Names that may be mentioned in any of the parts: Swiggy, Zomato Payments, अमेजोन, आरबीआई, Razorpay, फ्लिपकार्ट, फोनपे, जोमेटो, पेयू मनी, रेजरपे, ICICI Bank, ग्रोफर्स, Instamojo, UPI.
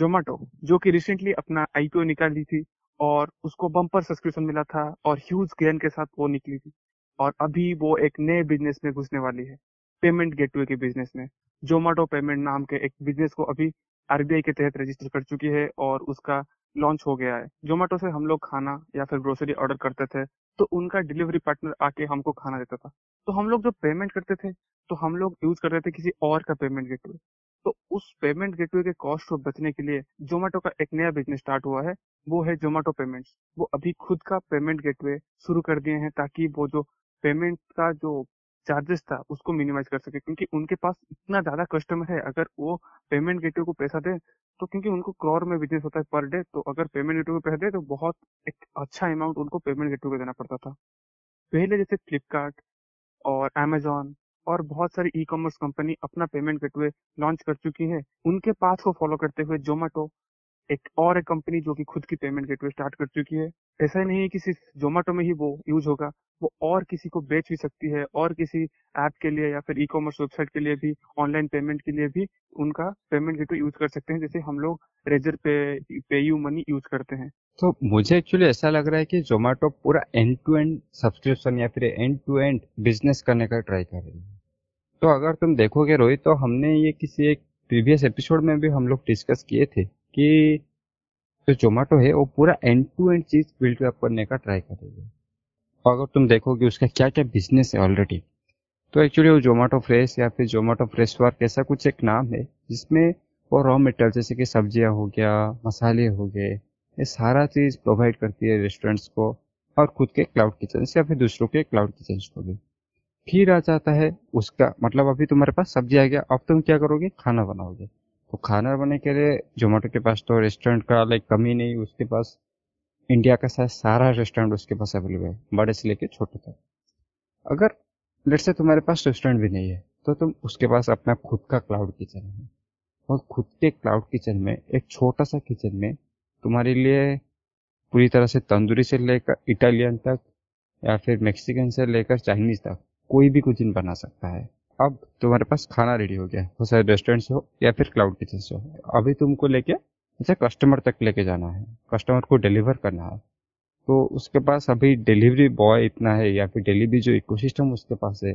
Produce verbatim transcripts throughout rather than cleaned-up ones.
जोमेटो जो कि रिसेंटली अपना आईपीओ निकाली थी और उसको बम्पर सब्सक्रिप्शन मिला था और ह्यूज गेन के साथ वो निकली थी, और अभी वो एक नए बिजनेस में घुसने वाली है, पेमेंट गेटवे के बिजनेस में। जोमेटो पेमेंट नाम के एक बिजनेस को अभी आरबीआई के तहत रजिस्टर कर चुकी है और उसका लॉन्च हो गया है। जोमेटो से हम लोग खाना या फिर ग्रोसरी ऑर्डर करते थे तो उनका डिलीवरी पार्टनर आके हमको खाना देता था, तो हम लोग जब पेमेंट करते थे तो हम लोग यूज करते थे किसी और का पेमेंट गेटवे। तो उस पेमेंट गेटवे के कॉस्ट को बचने के लिए जोमेटो का एक नया बिजनेस स्टार्ट हुआ है, वो है जोमेटो पेमेंट्स। वो अभी खुद का पेमेंट गेटवे शुरू कर दिए हैं ताकि वो जो पेमेंट का जो चार्जेस था उसको मिनिमाइज कर सके, क्योंकि उनके पास इतना ज्यादा कस्टमर है, अगर वो पेमेंट गेटवे को पैसा दे तो, क्योंकि उनको करोड़ में बिजनेस होता है पर डे, तो अगर पेमेंट गेटवे को पैसा दे तो बहुत एक अच्छा अमाउंट उनको पेमेंट गेटवे को देना पड़ता था। पहले जैसे फ्लिपकार्ट और अमेजोन और बहुत सारी ई कॉमर्स कंपनी अपना पेमेंट गेटवे लॉन्च कर चुकी है, उनके पास को फॉलो करते हुए जोमेटो एक और एक कंपनी जो कि खुद की पेमेंट गेटवे स्टार्ट कर चुकी है। ऐसा नहीं है कि सिर्फ जोमेटो में ही वो यूज होगा, वो और किसी को बेच भी सकती है और किसी ऐप के लिए या फिर ई कॉमर्स वेबसाइट के लिए भी, ऑनलाइन पेमेंट के लिए भी उनका पेमेंट गेटवे यूज कर सकते हैं, जैसे हम लोग रेजर पे, पेयू मनी यूज करते हैं। तो मुझे एक्चुअली ऐसा लग रहा है कि जोमेटो पूरा एंड टू एंड सब्सक्रिप्शन या फिर एंड टू एंड बिजनेस करने का ट्राई कर रही है। तो अगर तुम देखोगे रोहित, तो हमने ये किसी एक प्रीवियस एपिसोड में भी हम लोग डिस्कस किए थे कि जो जोमेटो है वो पूरा एंड टू एंड चीज बिल्ड अप करने का ट्राई कर रही है। और अगर तुम देखोगे उसका क्या क्या बिजनेस है ऑलरेडी, तो एक्चुअली वो जोमेटो फ्रेश या फिर जोमेटो फ्रेश वर्क ऐसा कुछ एक नाम है जिसमें वो रॉ मटेरियल जैसे कि सब्जियाँ हो गया, मसाले हो गए, ये सारा चीज़ प्रोवाइड करती है रेस्टोरेंट्स को और खुद के क्लाउड किचन्स या फिर दूसरों के क्लाउड किचन्स को भी। फिर आ जाता है उसका मतलब, अभी तुम्हारे पास सब्जी आ गया, अब तुम क्या करोगे, खाना बनाओगे। तो खाना बनाने के लिए जोमेटो के पास तो रेस्टोरेंट का लाइक कमी नहीं, उसके पास इंडिया का साथ सारा रेस्टोरेंट उसके पास अवेलेबल है, बड़े से लेकर छोटे तक। अगर लेट से तुम्हारे पास रेस्टोरेंट भी नहीं है तो तुम उसके पास अपना खुद का क्लाउड किचन है, और खुद के क्लाउड किचन में एक छोटा सा किचन में तुम्हारे लिए पूरी तरह से तंदूरी से लेकर इटालियन तक या फिर मैक्सिकन से लेकर चाइनीज तक कोई भी कुजिन बना सकता है। अब तुम्हारे पास खाना रेडी हो गया, वो सारे रेस्टोरेंट्स हो या फिर क्लाउड किचन्स हो, अभी तुमको लेके अच्छा कस्टमर तक लेके जाना है, कस्टमर को डिलीवर करना है। तो उसके पास अभी डिलीवरी बॉय इतना है या फिर डिलीवरी जो इकोसिस्टम उसके पास है,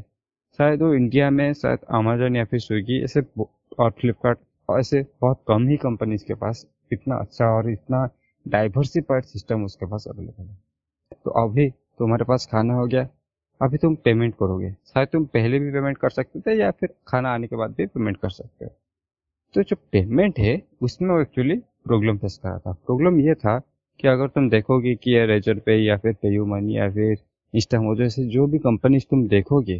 शायद वो इंडिया में शायद अमेजोन या फिर स्विगी ऐसे और फ्लिपकार्ट ऐसे बहुत कम ही कंपनीज के पास इतना अच्छा और इतना डाइवर्सिफाइड सिस्टम उसके पास अवेलेबल है। तो अभी तुम्हारे पास खाना हो गया, अभी तुम पेमेंट करोगे, शायद तुम पहले भी पेमेंट कर सकते थे या फिर खाना आने के बाद भी पेमेंट कर सकते हो। तो जो पेमेंट है उसमें वो एक्चुअली प्रॉब्लम फेस कर रहा था। प्रॉब्लम ये था कि अगर तुम देखोगे कि ये रेजरपे या फिर पेयू मनी या फिर इंस्टामोजो जैसे जो भी कंपनीज तुम देखोगे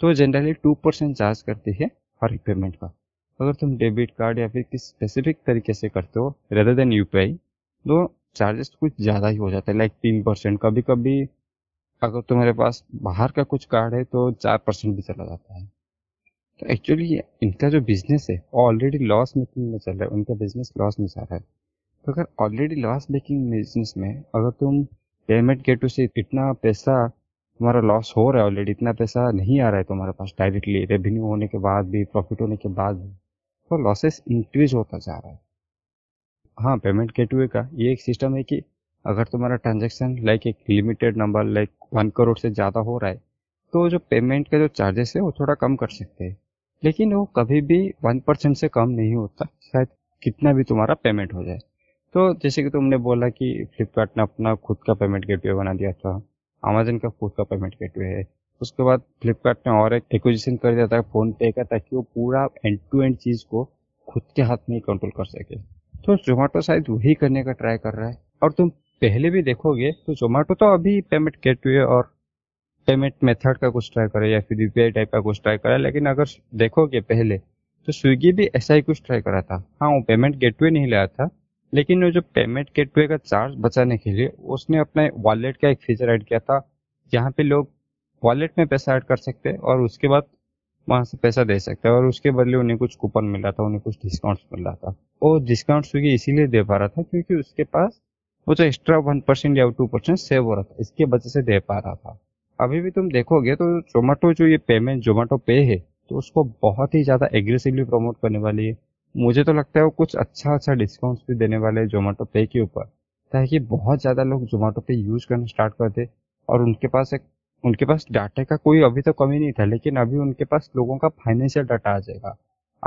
तो जनरली टू परसेंट चार्ज करती है हर पेमेंट का। अगर तुम डेबिट कार्ड या फिर किसी स्पेसिफिक तरीके से करते हो रेदर देन यूपीआई, तो चार्जेस कुछ ज़्यादा ही हो जाते हैं, लाइक तीन परसेंट कभी कभी अगर तुम्हारे पास बाहर का कुछ कार्ड है तो चार परसेंट भी चला जाता है। तो एक्चुअली इनका जो बिजनेस है वो ऑलरेडी लॉस मेकिंग में चल रहा है, उनका बिजनेस लॉस में जा रहा है। तो अगर ऑलरेडी लॉस मेकिंग बिजनेस में अगर तुम पेमेंट गेटवे से इतना पैसा तुम्हारा लॉस हो रहा है, ऑलरेडी इतना पैसा नहीं आ रहा है तुम्हारे पास डायरेक्टली रेवेन्यू होने के बाद भी, प्रॉफिट होने के बाद भी, तो लॉसेस इंक्रीज होता जा रहा है। हाँ, पेमेंट गेटवे का ये एक सिस्टम है कि अगर तुम्हारा ट्रांजैक्शन लाइक एक limited number like one crore से ज़्यादा हो रहा है तो जो पेमेंट का जो चार्जेस है वो थोड़ा कम कर सकते हैं, लेकिन वो कभी भी वन परसेंट से कम नहीं होता, शायद कितना भी तुम्हारा पेमेंट हो जाए। तो जैसे कि तुमने बोला कि फ्लिपकार्ट ने अपना खुद का पेमेंट गेटवे बना दिया था, अमेजन का खुद का पेमेंट गेटवे है, उसके बाद फ्लिपकार्ट ने और एक एक्विजिशन कर दिया था फोनपे का, ताकि वो पूरा एंड टू एंड चीज़ को खुद के हाथ में कंट्रोल कर सके। तो जोमेटो शायद वही करने का ट्राई कर रहा है। और तुम पहले भी देखोगे तो जोमेटो तो अभी पेमेंट गेटवे और पेमेंट मेथड का कुछ ट्राई करे या फिर यूपीआई टाइप का कुछ ट्राई करा, लेकिन अगर देखोगे पहले तो स्विगी भी ऐसा ही कुछ ट्राई करा था। हाँ, वो पेमेंट गेटवे नहीं लाया था, लेकिन वो जो पेमेंट गेटवे का चार्ज बचाने के लिए उसने अपने वॉलेट का एक फीचर ऐड किया था, जहाँ पे लोग वॉलेट में पैसा ऐड कर सकते हैं और उसके बाद वहाँ से पैसा दे सकते हैं, और उसके बदले उन्हें कुछ कूपन मिल रहा था, उन्हें कुछ डिस्काउंट मिल रहा था। वो डिस्काउंट स्विगी इसीलिए दे पा रहा था क्योंकि उसके पास वो जो एक्स्ट्रा वन परसेंट या टू परसेंट सेव हो रहा था, इसके वजह से दे पा रहा था। अभी भी तुम देखोगे तो जोमेटो जो ये पेमेंट जोमेटो पे है तो उसको बहुत ही ज़्यादा एग्रेसिवली प्रमोट करने वाली है, मुझे तो लगता है वो कुछ अच्छा अच्छा डिस्काउंट्स भी देने वाले हैं Zomato पे के ऊपर, ताकि बहुत ज़्यादा लोग Zomato पे यूज़ करना स्टार्ट कर दे। और उनके पास एक उनके पास डाटा का कोई अभी तो कमी नहीं था, लेकिन अभी उनके पास लोगों का फाइनेंशियल डाटा आ जाएगा।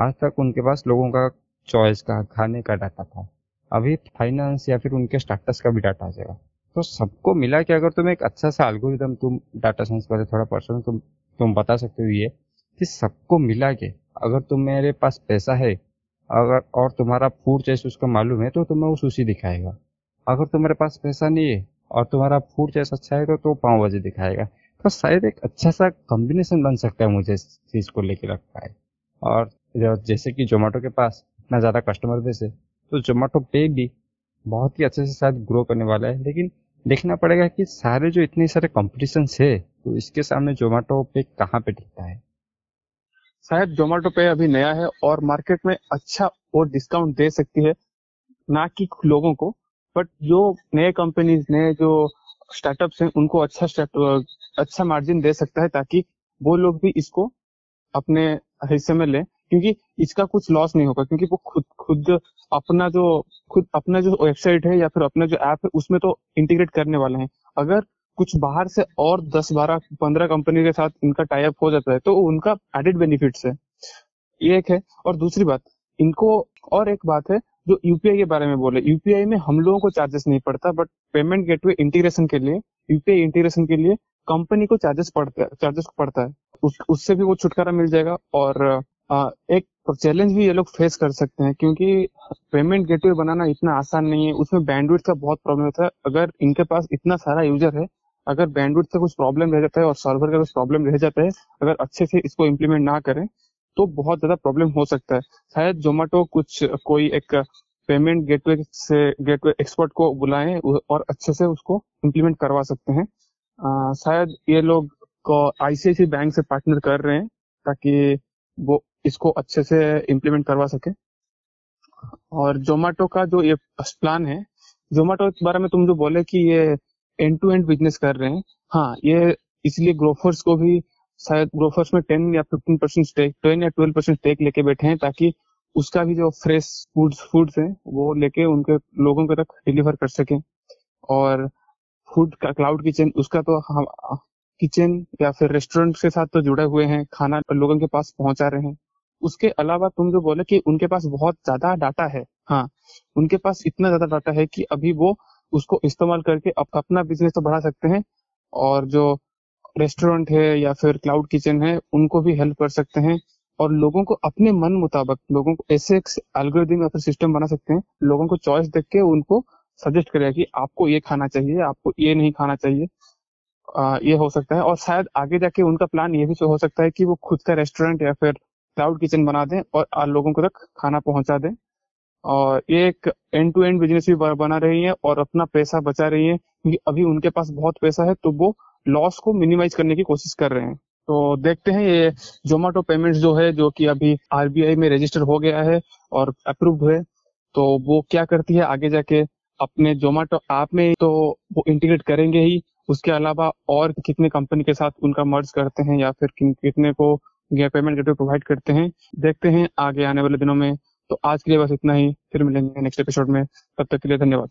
आज तक उनके पास लोगों का चॉइस का खाने का डाटा था, अभी फाइनेंस या फिर उनके स्टेटस का भी डाटा आ जाएगा। तो सबको मिला कि अगर तुम एक अच्छा सा एल्गोरिथम तुम डाटा साइंस वाले थोड़ा पर्सन तुम तुम बता सकते हो ये कि सबको मिला के अगर तुम्हारे पास पैसा है अगर और तुम्हारा फूड चॉइस उसका मालूम है तो तुम्हें वो सुशी दिखाएगा। अगर तुम्हारे पास पैसा नहीं है और तुम्हारा फूड चॉइस अच्छा है तो, तो पाव भाजी दिखाएगा। तो शायद एक अच्छा सा कॉम्बिनेशन बन सकता है, मुझे इस चीज़ को लेकर लगता है। और जैसे कि Zomato के पास इतना ज़्यादा कस्टमर बेस है तो Zomato पे भी बहुत ही अच्छे से साथ ग्रो करने वाला है। लेकिन देखना पड़ेगा कि सारे जो इतने सारे कॉम्पिटिशन्स है तो इसके सामने Zomato पे कहाँ पे टिकता है। शायद Zomato पे अभी नया है और मार्केट में अच्छा और डिस्काउंट दे सकती है, ना कि लोगों को, बट जो नए कंपनीज नए जो स्टार्टअप्स हैं उनको अच्छा अच्छा मार्जिन दे सकता है, ताकि वो लोग भी इसको अपने हिस्से में लें, क्योंकि इसका कुछ लॉस नहीं होगा। क्योंकि वो खुद खुद अपना जो खुद अपना जो वेबसाइट है या फिर अपना जो ऐप है उसमें तो इंटीग्रेट करने वाले हैं। अगर कुछ बाहर से और दस बारह पंद्रह कंपनी के साथ इनका टाई अप हो जाता है तो उनका एडेड बेनिफिट्स है, ये एक है। और दूसरी बात इनको और एक बात है जो यूपीआई के बारे में बोले, यूपीआई में हम लोगों को चार्जेस नहीं पड़ता, बट पेमेंट गेटवे इंटीग्रेशन के लिए यूपीआई इंटीग्रेशन के लिए कंपनी को चार्जेस पड़ता है चार्जेस पड़ता है उस, उससे भी वो छुटकारा मिल जाएगा। और आ, एक चैलेंज भी ये लोग फेस कर सकते हैं, क्योंकि पेमेंट गेटवे बनाना इतना आसान नहीं है, उसमें बैंडविड्थ का बहुत प्रॉब्लम होता है। अगर इनके पास इतना सारा यूजर है, अगर बैंडविड्थ का कुछ प्रॉब्लम रह जाता है और सर्वर का कुछ प्रॉब्लम रह जाता है, अगर अच्छे से इसको इम्प्लीमेंट ना करें तो बहुत ज्यादा प्रॉब्लम हो सकता है। शायद Zomato कुछ कोई एक पेमेंट गेटवे से गेटवे एक्सपर्ट को बुलाएं और अच्छे से उसको इम्प्लीमेंट करवा सकते हैं। आ, शायद ये लोग आईसीआईसीआई बैंक से पार्टनर कर रहे हैं ताकि वो इसको अच्छे से इम्प्लीमेंट करवा सके। और Zomato का जो ये प्लान है, Zomato के बारे में तुम जो बोले कि ये एंड टू एंड बिजनेस कर रहे हैं, हाँ ये इसलिए ग्रोफर्स को भी शायद ग्रोफर्स में टेन या फिफ्टीन परसेंट स्टेक टेन या ट्वेल्व परसेंट स्टेक लेके बैठे हैं, ताकि उसका भी जो फ्रेश फूड्स फूड्स हैं वो लेके उनके लोगों के तक डिलीवर कर सकें। और फूड का क्लाउड किचन, उसका तो हम किचन या फिर रेस्टोरेंट के साथ तो जुड़े हुए हैं, खाना लोगों के पास पहुंचा रहे हैं। उसके अलावा तुम जो बोले कि उनके पास बहुत ज्यादा डाटा है, हाँ उनके पास इतना ज्यादा डाटा है कि अभी वो उसको इस्तेमाल करके अपना बिजनेस तो बढ़ा सकते हैं, और जो रेस्टोरेंट है या फिर क्लाउड किचन है उनको भी हेल्प कर सकते हैं। और लोगों को अपने मन मुताबिक लोगों को ऐसे एल्गोरिथम या फिर सिस्टम बना सकते हैं, लोगों को चॉइस देख के उनको सजेस्ट करेगा कि आपको ये खाना चाहिए, आपको ये नहीं खाना चाहिए, आ, ये हो सकता है। और शायद आगे जाके उनका प्लान ये भी हो सकता है कि वो खुद का रेस्टोरेंट या फिर क्लाउड किचन बना दें और लोगों को तक खाना पहुंचा दें। और ये एक एंड टू एंड बिजनेस भी बना रही है और अपना पैसा बचा रही है, क्योंकि अभी उनके पास बहुत पैसा है तो वो लॉस को मिनिमाइज करने की कोशिश कर रहे हैं। तो देखते हैं ये Zomato पेमेंट्स जो है, जो कि अभी आरबीआई में रजिस्टर हो गया है और अप्रूव है, तो वो क्या करती है आगे जाके अपने Zomato ऐप में, तो वो इंटीग्रेट करेंगे ही। उसके अलावा और कितने कंपनी के साथ उनका मर्ज करते हैं या फिर कितने को पेमेंट गेटवे प्रोवाइड करते हैं, देखते हैं आगे आने वाले दिनों में। तो आज के लिए बस इतना ही, फिर मिलेंगे नेक्स्ट एपिसोड में, तब तक के लिए धन्यवाद।